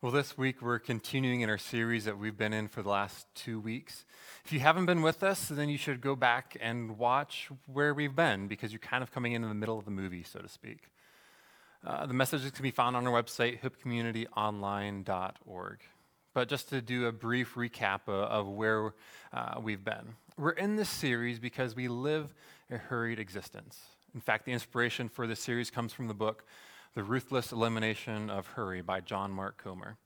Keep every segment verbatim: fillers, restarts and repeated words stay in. Well, this week we're continuing in our series that we've been in for the last two weeks. If you haven't been with us, then you should go back and watch where we've been, because you're kind of coming into the middle of the movie, so to speak. Uh, the messages can be found on our website, hip community online dot org. But just to do a brief recap uh, of where uh, we've been. We're in this series because we live a hurried existence. In fact, the inspiration for this series comes from the book, The Ruthless Elimination of Hurry by John Mark Comer.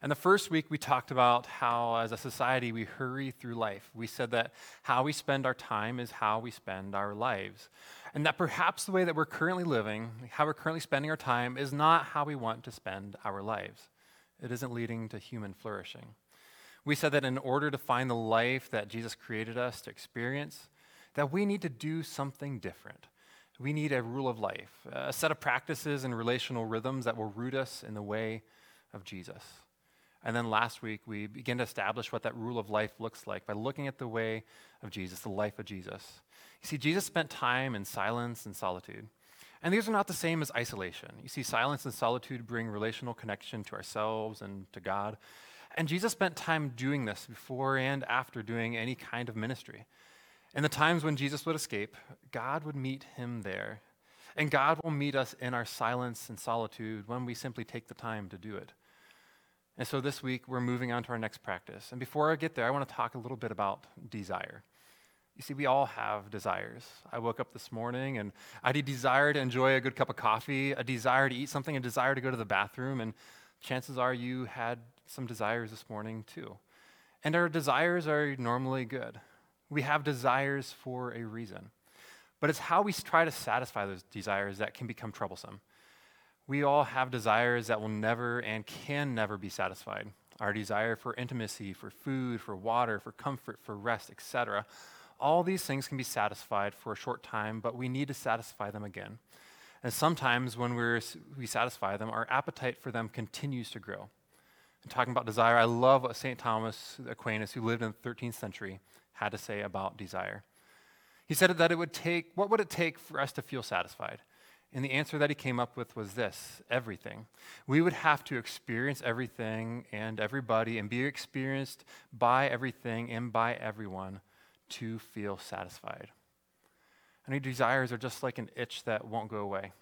And the first week we talked about how as a society we hurry through life. We said that how we spend our time is how we spend our lives. And that perhaps the way that we're currently living, how we're currently spending our time, is not how we want to spend our lives. It isn't leading to human flourishing. We said that in order to find the life that Jesus created us to experience, that we need to do something different. We need a rule of life, a set of practices and relational rhythms that will root us in the way of Jesus. And then last week, we began to establish what that rule of life looks like by looking at the way of Jesus, the life of Jesus. You see, Jesus spent time in silence and solitude. And these are not the same as isolation. You see, silence and solitude bring relational connection to ourselves and to God. And Jesus spent time doing this before and after doing any kind of ministry. In the times when Jesus would escape, God would meet him there. And God will meet us in our silence and solitude when we simply take the time to do it. And so this week, we're moving on to our next practice. And before I get there, I want to talk a little bit about desire. You see, we all have desires. I woke up this morning, and I had a desire to enjoy a good cup of coffee, a desire to eat something, a desire to go to the bathroom. And chances are you had some desires this morning, too. And our desires are normally good. We have desires for a reason. But it's how we try to satisfy those desires that can become troublesome. We all have desires that will never and can never be satisfied. Our desire for intimacy, for food, for water, for comfort, for rest, et cetera. All these things can be satisfied for a short time, but we need to satisfy them again. And sometimes when we're, we satisfy them, our appetite for them continues to grow. And talking about desire, I love what Saint Thomas Aquinas, who lived in the thirteenth century, had to say about desire. He said that it would take, what would it take for us to feel satisfied? And the answer that he came up with was this: everything. We would have to experience everything and everybody and be experienced by everything and by everyone to feel satisfied. And our desires are just like an itch that won't go away.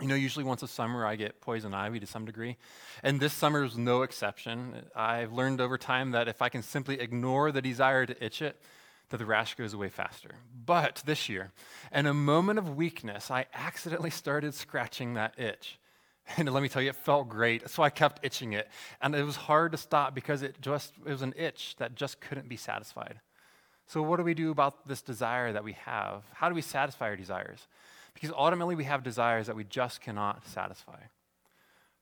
You know, usually once a summer I get poison ivy to some degree, and this summer is no exception. I've learned over time that if I can simply ignore the desire to itch it, that the rash goes away faster. But this year, in a moment of weakness, I accidentally started scratching that itch. And let me tell you, it felt great, so I kept itching it. And it was hard to stop because it just it was an itch that just couldn't be satisfied. So what do we do about this desire that we have? How do we satisfy our desires? Because ultimately we have desires that we just cannot satisfy.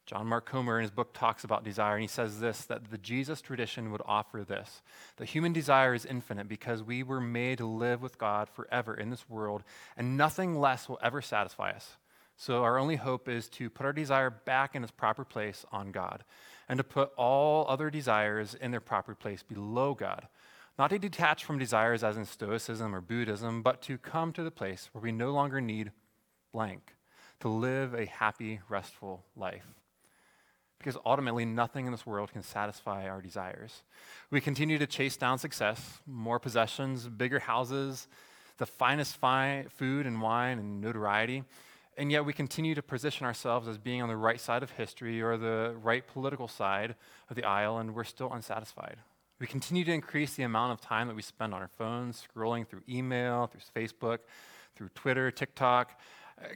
John Mark Comer in his book talks about desire, and he says this, that the Jesus tradition would offer this, that human desire is infinite because we were made to live with God forever in this world, and nothing less will ever satisfy us. So our only hope is to put our desire back in its proper place on God, and to put all other desires in their proper place below God. Not to detach from desires as in Stoicism or Buddhism, but to come to the place where we no longer need blank, to live a happy, restful life. Because ultimately, nothing in this world can satisfy our desires. We continue to chase down success, more possessions, bigger houses, the finest fi- food and wine and notoriety, and yet we continue to position ourselves as being on the right side of history or the right political side of the aisle, and we're still unsatisfied. We continue to increase the amount of time that we spend on our phones, scrolling through email, through Facebook, through Twitter, TikTok,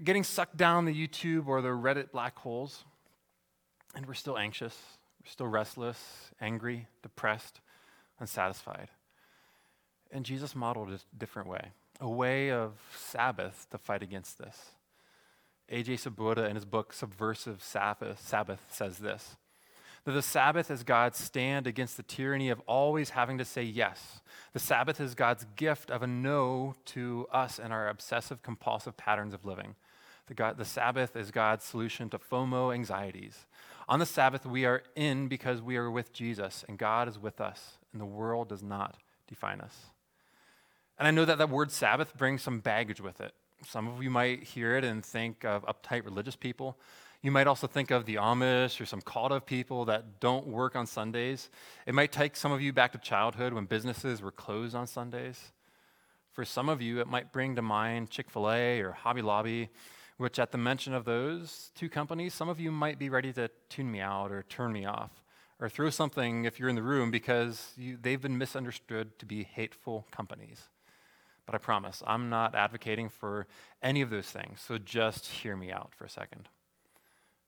getting sucked down the YouTube or the Reddit black holes. And we're still anxious, we're still restless, angry, depressed, unsatisfied. And Jesus modeled a different way, a way of Sabbath to fight against this. A J. Swoboda in his book Subversive Sabbath, Sabbath says this, that the Sabbath is God's stand against the tyranny of always having to say yes. The Sabbath is God's gift of a no to us and our obsessive compulsive patterns of living. The, God, the Sabbath is God's solution to FOMO anxieties. On the Sabbath, we are in because we are with Jesus, and God is with us, and the world does not define us. And I know that that word Sabbath brings some baggage with it. Some of you might hear it and think of uptight religious people. You might also think of the Amish or some called-off people that don't work on Sundays. It might take some of you back to childhood when businesses were closed on Sundays. For some of you, it might bring to mind Chick-fil-A or Hobby Lobby, which at the mention of those two companies, some of you might be ready to tune me out or turn me off or throw something if you're in the room because you, they've been misunderstood to be hateful companies. But I promise, I'm not advocating for any of those things, so just hear me out for a second.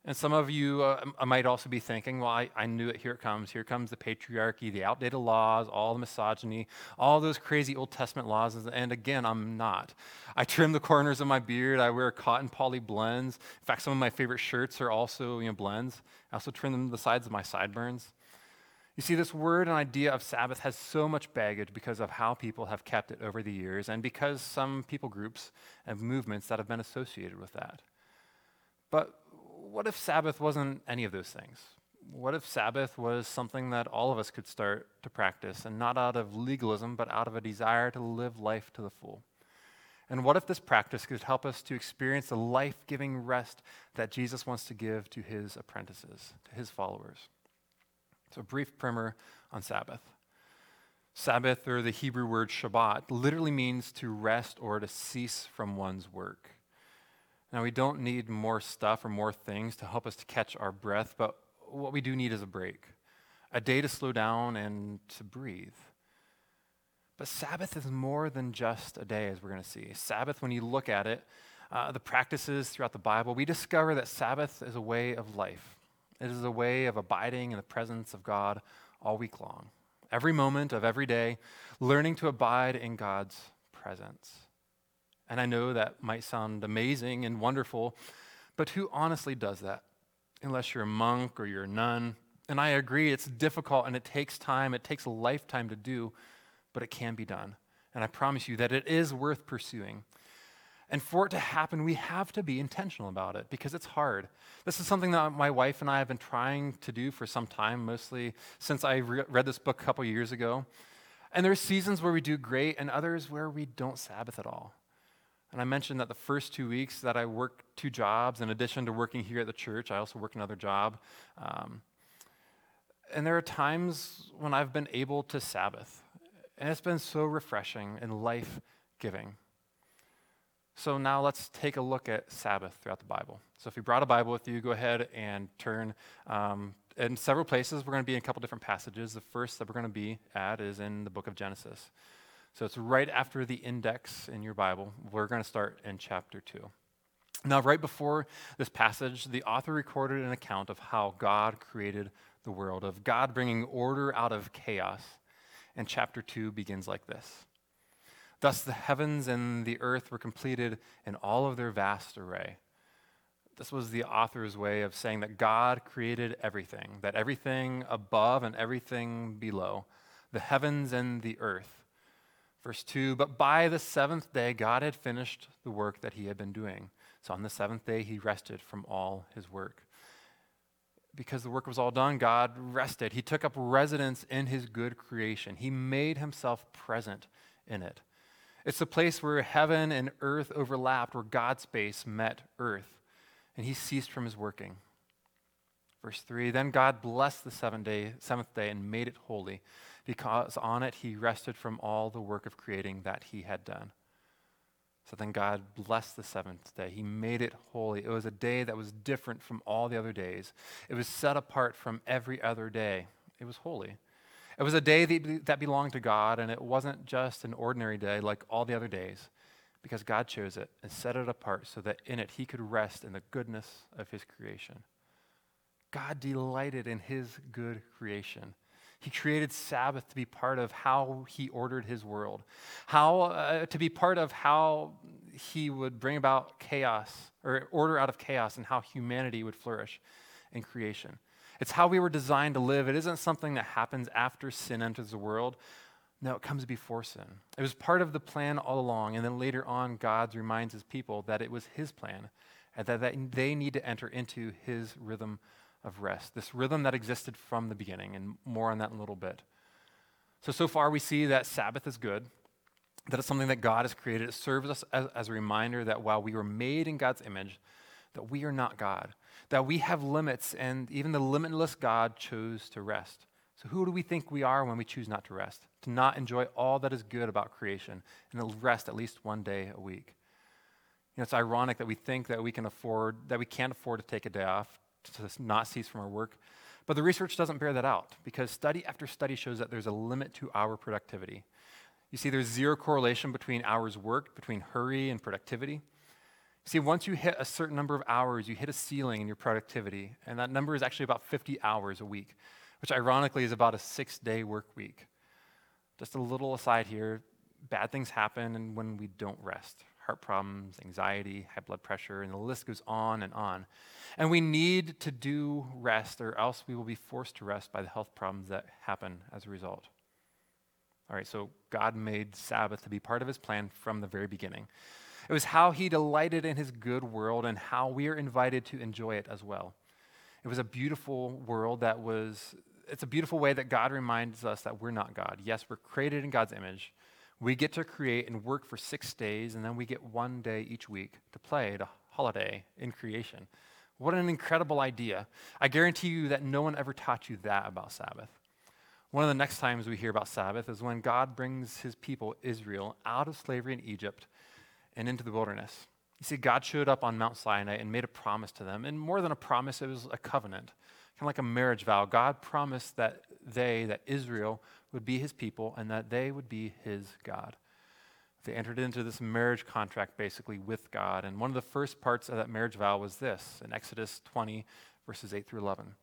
And some of you uh, might also be thinking, well, I, I knew it, here it comes. Here comes the patriarchy, the outdated laws, all the misogyny, all those crazy Old Testament laws. And again, I'm not. I trim the corners of my beard. I wear cotton poly blends. In fact, some of my favorite shirts are also, you know, blends. I also trim them to the sides of my sideburns. You see, this word and idea of Sabbath has so much baggage because of how people have kept it over the years and because some people groups and movements that have been associated with that. But what if Sabbath wasn't any of those things? What if Sabbath was something that all of us could start to practice, and not out of legalism, but out of a desire to live life to the full? And what if this practice could help us to experience the life-giving rest that Jesus wants to give to his apprentices, to his followers? So a brief primer on Sabbath. Sabbath, or the Hebrew word Shabbat, literally means to rest or to cease from one's work. Now, we don't need more stuff or more things to help us to catch our breath, but what we do need is a break, a day to slow down and to breathe. But Sabbath is more than just a day, as we're going to see. Sabbath, when you look at it, uh, the practices throughout the Bible, we discover that Sabbath is a way of life. It is a way of abiding in the presence of God all week long, every moment of every day, learning to abide in God's presence. And I know that might sound amazing and wonderful, but who honestly does that? Unless you're a monk or you're a nun. And I agree, it's difficult and it takes time. It takes a lifetime to do, but it can be done. And I promise you that it is worth pursuing. And for it to happen, we have to be intentional about it because it's hard. This is something that my wife and I have been trying to do for some time, mostly since I re- read this book a couple years ago. And there are seasons where we do great and others where we don't Sabbath at all. And I mentioned that the first two weeks that I worked two jobs. In addition to working here at the church, I also work another job. Um, and there are times when I've been able to Sabbath. And it's been so refreshing and life-giving. So now let's take a look at Sabbath throughout the Bible. So if you brought a Bible with you, go ahead and turn. Um, in several places, we're going to be in a couple different passages. The first that we're going to be at is in the book of Genesis. So it's right after the index in your Bible. We're going to start in chapter two. Now, right before this passage, the author recorded an account of how God created the world, of God bringing order out of chaos. And chapter two begins like this. Thus the heavens and the earth were completed in all of their vast array. This was the author's way of saying that God created everything, that everything above and everything below, the heavens and the earth. Verse two, but by the seventh day, God had finished the work that he had been doing. So on the seventh day, he rested from all his work. Because the work was all done, God rested. He took up residence in his good creation. He made himself present in it. It's the place where heaven and earth overlapped, where God's space met earth, and he ceased from his working. Verse three, then God blessed the seventh day, seventh day and made it holy, because on it he rested from all the work of creating that he had done. So then God blessed the seventh day. He made it holy. It was a day that was different from all the other days. It was set apart from every other day. It was holy. It was a day that belonged to God, and it wasn't just an ordinary day like all the other days, because God chose it and set it apart so that in it he could rest in the goodness of his creation. God delighted in his good creation. He created Sabbath to be part of how he ordered his world, how uh, to be part of how he would bring about chaos or order out of chaos and how humanity would flourish in creation. It's how we were designed to live. It isn't something that happens after sin enters the world. No, it comes before sin. It was part of the plan all along, and then later on, God reminds his people that it was his plan and that they need to enter into his rhythm of rest, this rhythm that existed from the beginning, and more on that in a little bit. So, so far we see that Sabbath is good, that it's something that God has created. It serves us as, as a reminder that while we were made in God's image, that we are not God. that we have limits, and even the limitless God chose to rest. So who do we think we are when we choose not to rest, to not enjoy all that is good about creation, and rest at least one day a week? You know, it's ironic that we think that we can afford, that we can't afford to take a day off, to not cease from our work. But the research doesn't bear that out, because study after study shows that there's a limit to our productivity. You see, there's zero correlation between hours worked, between hurry and productivity. See, once you hit a certain number of hours, you hit a ceiling in your productivity, and that number is actually about fifty hours a week, which ironically is about a six-day work week. Just a little aside here, bad things happen when we don't rest. Heart problems, anxiety, high blood pressure, and the list goes on and on. And we need to do rest, or else we will be forced to rest by the health problems that happen as a result. All right, so God made Sabbath to be part of his plan from the very beginning. It was how he delighted in his good world and how we are invited to enjoy it as well. It was a beautiful world that was, it's a beautiful way that God reminds us that we're not God. Yes, we're created in God's image. We get to create and work for six days, and then we get one day each week to play, to holiday in creation. What an incredible idea. I guarantee you that no one ever taught you that about Sabbath. One of the next times we hear about Sabbath is when God brings his people, Israel, out of slavery in Egypt and into the wilderness. You see, God showed up on Mount Sinai and made a promise to them, and more than a promise, it was a covenant, kind of like a marriage vow. God promised that they, that Israel, would be his people and that they would be his God. They entered into this marriage contract basically with God, and one of the first parts of that marriage vow was this, in Exodus twenty, verses eight through eleven.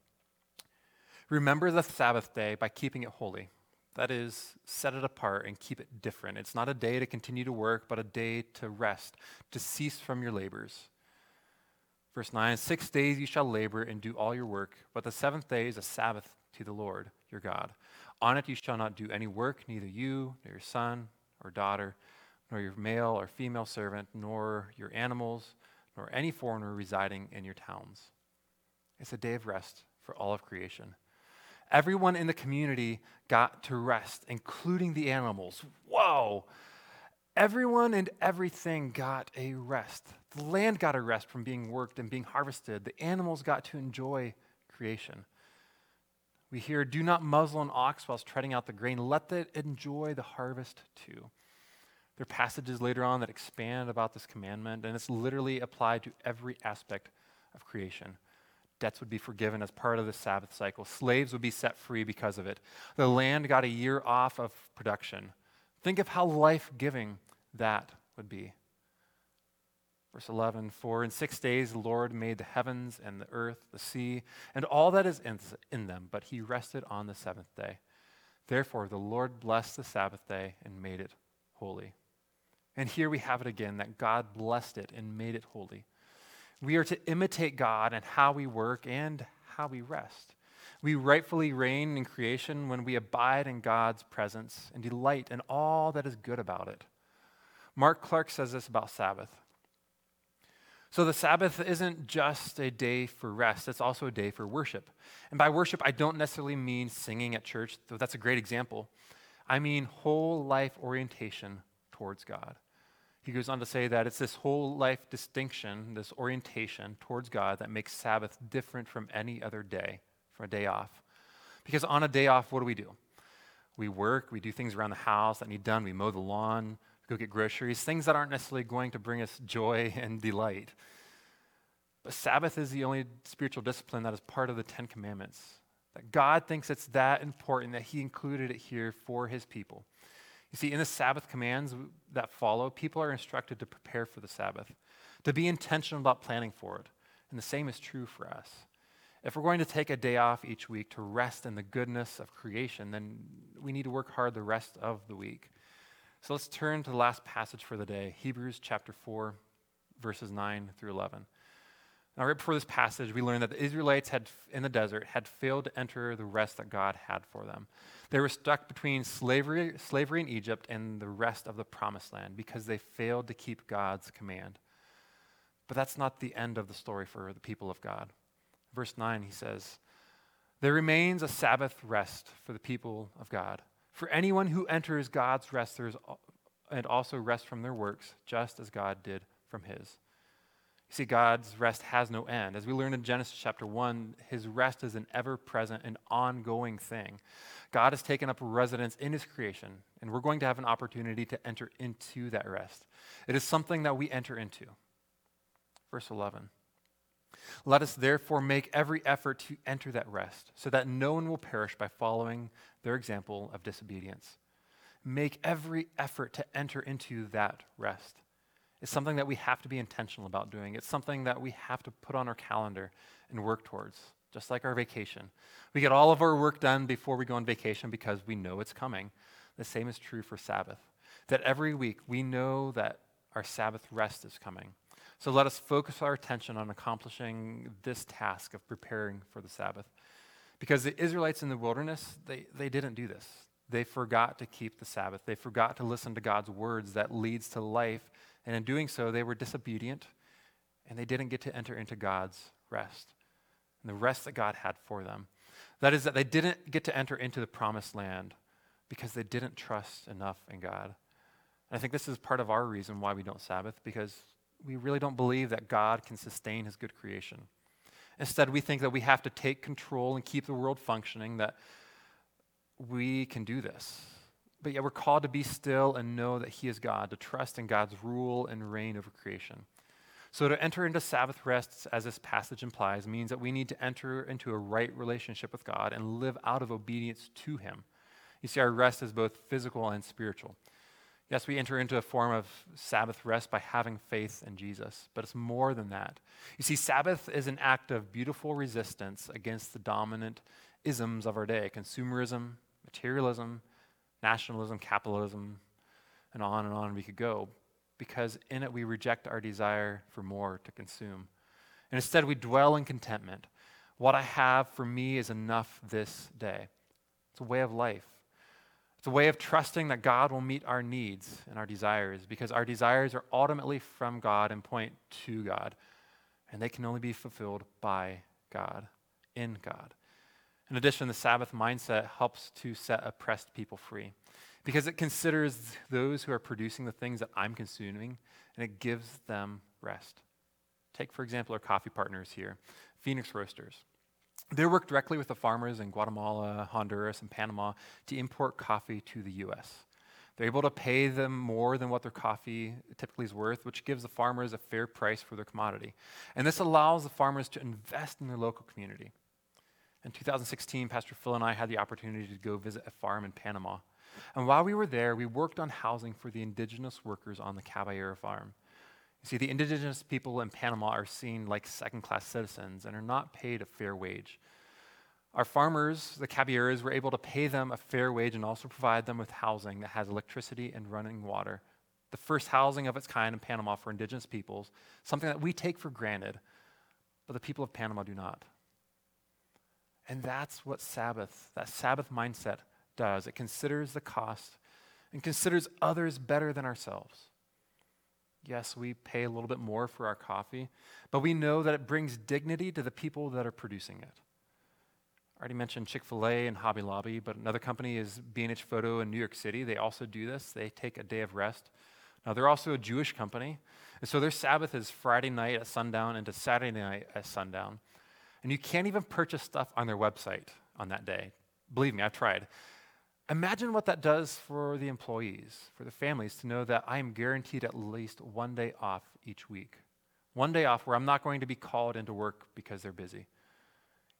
Remember the Sabbath day by keeping it holy. That is, set it apart and keep it different. It's not a day to continue to work, but a day to rest, to cease from your labors. Verse nine, six days you shall labor and do all your work, but the seventh day is a Sabbath to the Lord your God. On it you shall not do any work, neither you, nor your son or daughter, nor your male or female servant, nor your animals, nor any foreigner residing in your towns. It's a day of rest for all of creation. Everyone in the community got to rest, including the animals. Whoa! Everyone and everything got a rest. The land got a rest from being worked and being harvested. The animals got to enjoy creation. We hear, do not muzzle an ox whilst treading out the grain. Let it enjoy the harvest too. There are passages later on that expand about this commandment, and it's literally applied to every aspect of creation. Debts would be forgiven as part of the Sabbath cycle. Slaves would be set free because of it. The land got a year off of production. Think of how life-giving that would be. Verse eleven, for in six days the Lord made the heavens and the earth, the sea, and all that is in them, but he rested on the seventh day. Therefore the Lord blessed the Sabbath day and made it holy. And here we have it again, that God blessed it and made it holy. We are to imitate God in how we work and how we rest. We rightfully reign in creation when we abide in God's presence and delight in all that is good about it. Mark Clark says this about Sabbath. So the Sabbath isn't just a day for rest, it's also a day for worship. And by worship, I don't necessarily mean singing at church, though that's a great example. I mean whole life orientation towards God. He goes on to say that it's this whole life distinction, this orientation towards God that makes Sabbath different from any other day, from a day off. Because on a day off, what do we do? We work, we do things around the house that need done, we mow the lawn, go get groceries, things that aren't necessarily going to bring us joy and delight. But Sabbath is the only spiritual discipline that is part of the Ten Commandments. That God thinks it's that important that he included it here for his people. You see, in the Sabbath commands that follow, people are instructed to prepare for the Sabbath, to be intentional about planning for it. And the same is true for us. If we're going to take a day off each week to rest in the goodness of creation, then we need to work hard the rest of the week. So let's turn to the last passage for the day, Hebrews chapter four, verses nine through eleven. Now, right before this passage, we learn that the Israelites had, in the desert had failed to enter the rest that God had for them. They were stuck between slavery, slavery in Egypt and the rest of the promised land because they failed to keep God's command. But that's not the end of the story for the people of God. Verse nine, he says, there remains a Sabbath rest for the people of God. For anyone who enters God's rest, there is, and also rest from their works, just as God did from his. You see, God's rest has no end. As we learned in Genesis chapter one, his rest is an ever-present and ongoing thing. God has taken up residence in his creation, and we're going to have an opportunity to enter into that rest. It is something that we enter into. Verse eleven, let us therefore make every effort to enter that rest, so that no one will perish by following their example of disobedience. Make every effort to enter into that rest. It's something that we have to be intentional about doing. It's something that we have to put on our calendar and work towards, just like our vacation. We get all of our work done before we go on vacation because we know it's coming. The same is true for Sabbath, that every week we know that our Sabbath rest is coming. So let us focus our attention on accomplishing this task of preparing for the Sabbath. Because the Israelites in the wilderness, they, they didn't do this. They forgot to keep the Sabbath. They forgot to listen to God's words that leads to life. And in doing so, they were disobedient, and they didn't get to enter into God's rest, and the rest that God had for them. That is that they didn't get to enter into the promised land because they didn't trust enough in God. And I think this is part of our reason why we don't Sabbath, because we really don't believe that God can sustain his good creation. Instead, we think that we have to take control and keep the world functioning, that we can do this. But yet we're called to be still and know that he is God, to trust in God's rule and reign over creation. So to enter into Sabbath rests, as this passage implies, means that we need to enter into a right relationship with God and live out of obedience to him. You see, our rest is both physical and spiritual. Yes, we enter into a form of Sabbath rest by having faith in Jesus, but it's more than that. You see, Sabbath is an act of beautiful resistance against the dominant isms of our day, consumerism, materialism, nationalism, capitalism, and on and on we could go, because in it we reject our desire for more to consume. And instead we dwell in contentment. What I have for me is enough this day. It's a way of life. It's a way of trusting that God will meet our needs and our desires, because our desires are ultimately from God and point to God, and they can only be fulfilled by God, in God. In addition, the Sabbath mindset helps to set oppressed people free because it considers those who are producing the things that I'm consuming, and it gives them rest. Take, for example, our coffee partners here, Phoenix Roasters. They work directly with the farmers in Guatemala, Honduras, and Panama to import coffee to the U S. They're able to pay them more than what their coffee typically is worth, which gives the farmers a fair price for their commodity. And this allows the farmers to invest in their local community. In two thousand sixteen, Pastor Phil and I had the opportunity to go visit a farm in Panama. And while we were there, we worked on housing for the indigenous workers on the Caballero Farm. You see, the indigenous people in Panama are seen like second-class citizens and are not paid a fair wage. Our farmers, the Caballeros, were able to pay them a fair wage and also provide them with housing that has electricity and running water, the first housing of its kind in Panama for indigenous peoples, something that we take for granted, but the people of Panama do not. And that's what Sabbath, that Sabbath mindset does. It considers the cost and considers others better than ourselves. Yes, we pay a little bit more for our coffee, but we know that it brings dignity to the people that are producing it. I already mentioned Chick-fil-A and Hobby Lobby, but another company is B and H Photo in New York City. They also do this. They take a day of rest. Now, they're also a Jewish company, and so their Sabbath is Friday night at sundown into Saturday night at sundown. And you can't even purchase stuff on their website on that day. Believe me, I've tried. Imagine what that does for the employees, for the families, to know that I am guaranteed at least one day off each week. One day off where I'm not going to be called into work because they're busy.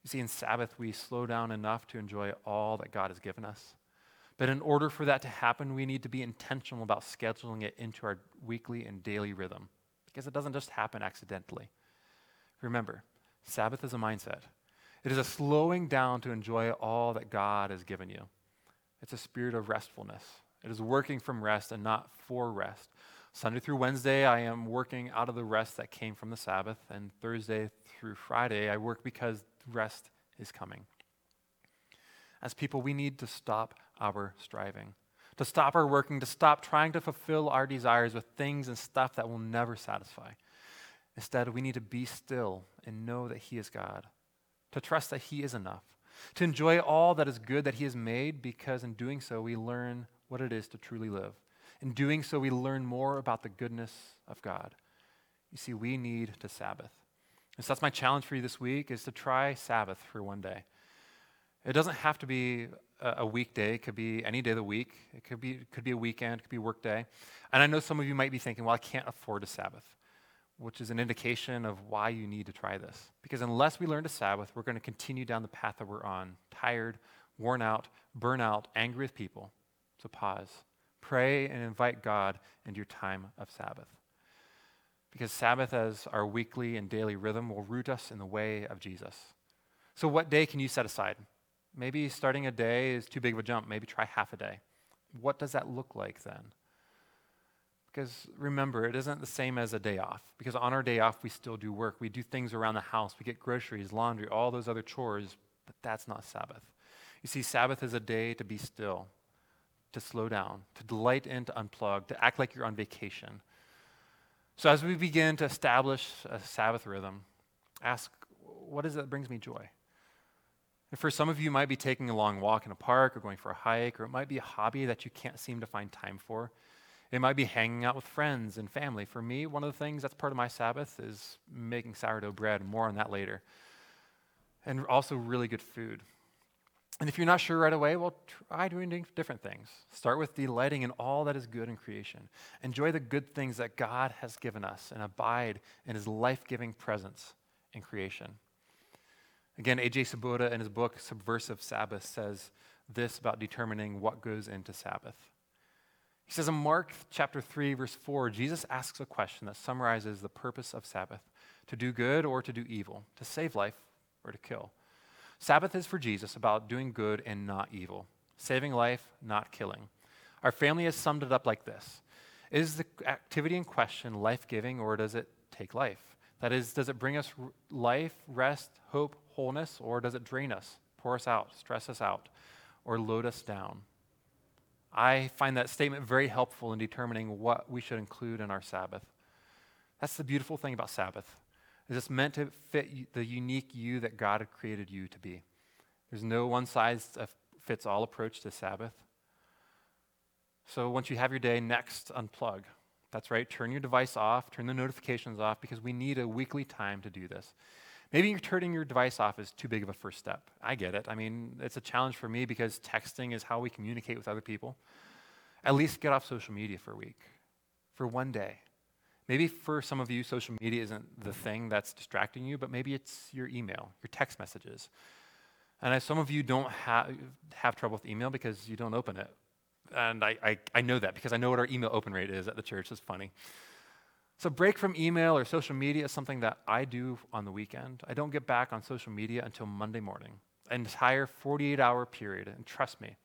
You see, in Sabbath, we slow down enough to enjoy all that God has given us. But in order for that to happen, we need to be intentional about scheduling it into our weekly and daily rhythm, because it doesn't just happen accidentally. Remember, Sabbath is a mindset. It is a slowing down to enjoy all that God has given you. It's a spirit of restfulness. It is working from rest and not for rest. Sunday through Wednesday, I am working out of the rest that came from the Sabbath, and Thursday through Friday, I work because rest is coming. As people, we need to stop our striving, to stop our working, to stop trying to fulfill our desires with things and stuff that will never satisfy. Instead, we need to be still and know that he is God, to trust that he is enough, to enjoy all that is good that he has made, because in doing so, we learn what it is to truly live. In doing so, we learn more about the goodness of God. You see, we need to Sabbath. And so that's my challenge for you this week, is to try Sabbath for one day. It doesn't have to be a weekday. It could be any day of the week. It could be could be a weekend. It could be a work day. And I know some of you might be thinking, well, I can't afford a Sabbath, which is an indication of why you need to try this. Because unless we learn to Sabbath, we're going to continue down the path that we're on, tired, worn out, burnt out, angry with people. So pause. Pray and invite God into your time of Sabbath. Because Sabbath as our weekly and daily rhythm will root us in the way of Jesus. So what day can you set aside? Maybe starting a day is too big of a jump. Maybe try half a day. What does that look like then? Because remember, it isn't the same as a day off. Because on our day off, we still do work. We do things around the house. We get groceries, laundry, all those other chores. But that's not Sabbath. You see, Sabbath is a day to be still, to slow down, to delight in, to unplug, to act like you're on vacation. So as we begin to establish a Sabbath rhythm, ask, what is it that brings me joy? And for some of you, it might be taking a long walk in a park or going for a hike, or it might be a hobby that you can't seem to find time for. It might be hanging out with friends and family. For me, one of the things that's part of my Sabbath is making sourdough bread, and more on that later. And also really good food. And if you're not sure right away, well, try doing different things. Start with delighting in all that is good in creation. Enjoy the good things that God has given us and abide in his life-giving presence in creation. Again, A J Swoboda in his book, Subversive Sabbath, says this about determining what goes into Sabbath. He says in Mark chapter three, verse four, Jesus asks a question that summarizes the purpose of Sabbath, to do good or to do evil, to save life or to kill. Sabbath is for Jesus about doing good and not evil, saving life, not killing. Our family has summed it up like this. Is the activity in question life-giving or does it take life? That is, does it bring us life, rest, hope, wholeness, or does it drain us, pour us out, stress us out, or load us down? I find that statement very helpful in determining what we should include in our Sabbath. That's the beautiful thing about Sabbath, is it's meant to fit the unique you that God had created you to be. There's no one-size-fits-all approach to Sabbath. So once you have your day, next, unplug. That's right, turn your device off, turn the notifications off, because we need a weekly time to do this. Maybe you're turning your device off is too big of a first step. I get it. I mean, it's a challenge for me because texting is how we communicate with other people. At least get off social media for a week, for one day. Maybe for some of you, social media isn't the thing that's distracting you, but maybe it's your email, your text messages. And I, some of you don't ha- have trouble with email because you don't open it. And I, I, I know that because I know what our email open rate is at the church. It's funny. So break from email or social media is something that I do on the weekend. I don't get back on social media until Monday morning, an entire forty-eight hour period. And trust me,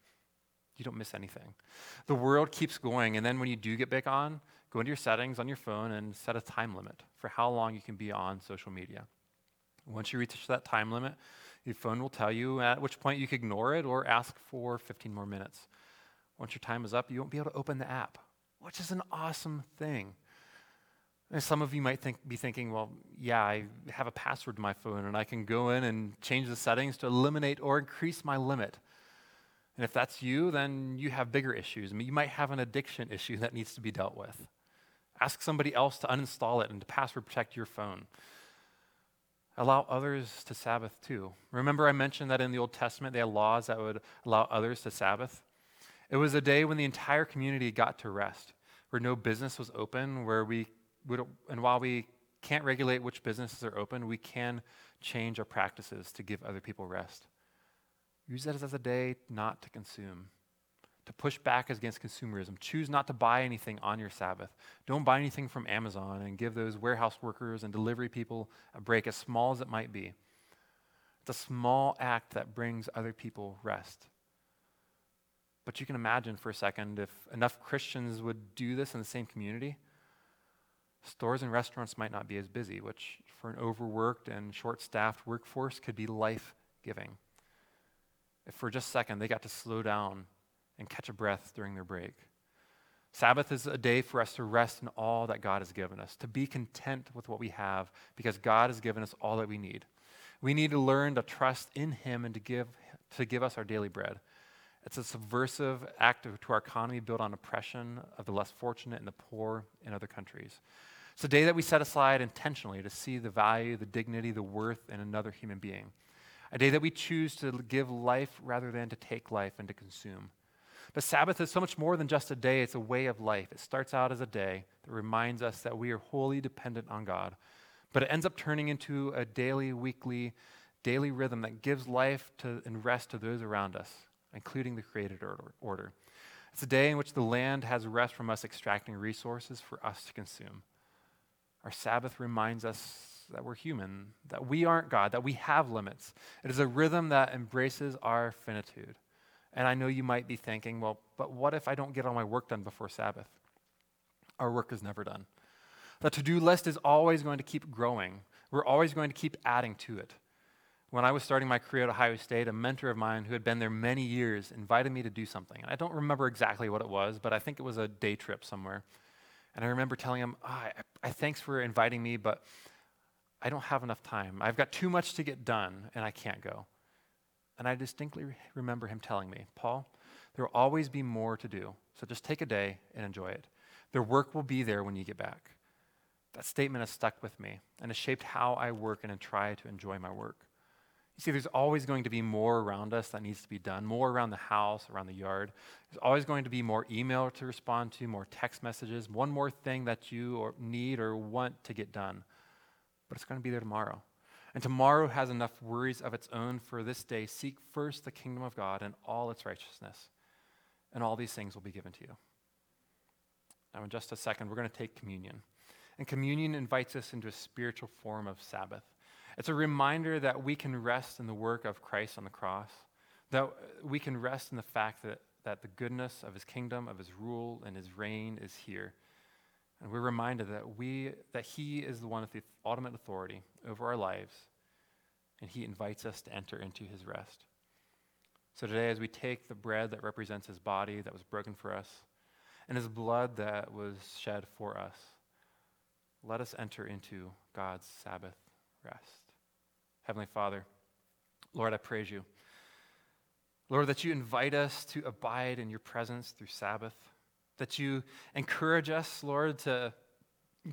you don't miss anything. The world keeps going. And then when you do get back on, go into your settings on your phone and set a time limit for how long you can be on social media. Once you reach that time limit, your phone will tell you, at which point you can ignore it or ask for fifteen more minutes. Once your time is up, you won't be able to open the app, which is an awesome thing. And some of you might think, be thinking, well, yeah, I have a password to my phone, and I can go in and change the settings to eliminate or increase my limit. And if that's you, then you have bigger issues. I mean, you might have an addiction issue that needs to be dealt with. Ask somebody else to uninstall it and to password protect your phone. Allow others to Sabbath too. Remember I mentioned that in the Old Testament, they had laws that would allow others to Sabbath? It was a day when the entire community got to rest, where no business was open, where we would, and while we can't regulate which businesses are open, we can change our practices to give other people rest. Use that as a day not to consume, to push back against consumerism. Choose not to buy anything on your Sabbath. Don't buy anything from Amazon and give those warehouse workers and delivery people a break, as small as it might be. It's a small act that brings other people rest. But you can imagine for a second if enough Christians would do this in the same community, stores and restaurants might not be as busy, which for an overworked and short-staffed workforce could be life-giving. If for just a second they got to slow down and catch a breath during their break. Sabbath is a day for us to rest in all that God has given us, to be content with what we have because God has given us all that we need. We need to learn to trust in him and to give to give us our daily bread. It's a subversive act to our economy built on oppression of the less fortunate and the poor in other countries. It's a day that we set aside intentionally to see the value, the dignity, the worth in another human being. A day that we choose to give life rather than to take life and to consume. But Sabbath is so much more than just a day. It's a way of life. It starts out as a day that reminds us that we are wholly dependent on God. But it ends up turning into a daily, weekly, daily rhythm that gives life to and rest to those around us, including the created order. It's a day in which the land has rest from us extracting resources for us to consume. Our Sabbath reminds us that we're human, that we aren't God, that we have limits. It is a rhythm that embraces our finitude. And I know you might be thinking, well, but what if I don't get all my work done before Sabbath? Our work is never done. The to-do list is always going to keep growing. We're always going to keep adding to it. When I was starting my career at Ohio State, a mentor of mine who had been there many years invited me to do something. And I don't remember exactly what it was, but I think it was a day trip somewhere. And I remember telling him, oh, I, I thanks for inviting me, but I don't have enough time. I've got too much to get done, and I can't go. And I distinctly re- remember him telling me, Paul, there will always be more to do, so just take a day and enjoy it. Their work will be there when you get back. That statement has stuck with me and has shaped how I work and I try to enjoy my work. You see, there's always going to be more around us that needs to be done, more around the house, around the yard. There's always going to be more email to respond to, more text messages, one more thing that you or need or want to get done. But it's going to be there tomorrow. And tomorrow has enough worries of its own for this day. Seek first the kingdom of God and all its righteousness, and all these things will be given to you. Now, in just a second, we're going to take communion. And communion invites us into a spiritual form of Sabbath. It's a reminder that we can rest in the work of Christ on the cross, that we can rest in the fact that, that the goodness of his kingdom, of his rule, and his reign is here. And we're reminded that we that he is the one with the ultimate authority over our lives, and he invites us to enter into his rest. So today, as we take the bread that represents his body that was broken for us, and his blood that was shed for us, let us enter into God's Sabbath rest. Heavenly Father, Lord, I praise you. Lord, that you invite us to abide in your presence through Sabbath, that you encourage us, Lord, to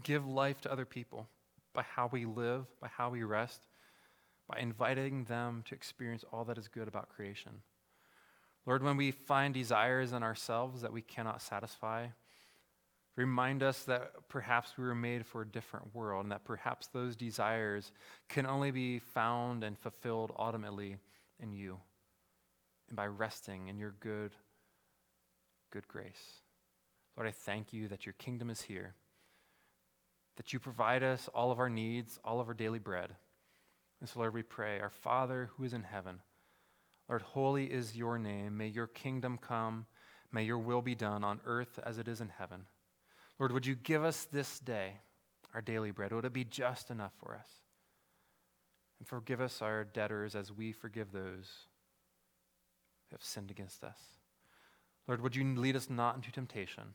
give life to other people by how we live, by how we rest, by inviting them to experience all that is good about creation. Lord, when we find desires in ourselves that we cannot satisfy, remind us that perhaps we were made for a different world and that perhaps those desires can only be found and fulfilled ultimately in you and by resting in your good, good grace. Lord, I thank you that your kingdom is here, that you provide us all of our needs, all of our daily bread. And so, Lord, we pray, our Father who is in heaven, Lord, holy is your name. May your kingdom come. May your will be done on earth as it is in heaven. Lord, would you give us this day our daily bread? Would it be just enough for us? And forgive us our debtors as we forgive those who have sinned against us. Lord, would you lead us not into temptation,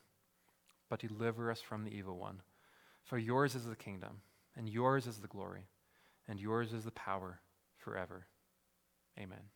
but deliver us from the evil one. For yours is the kingdom, and yours is the glory, and yours is the power forever. Amen.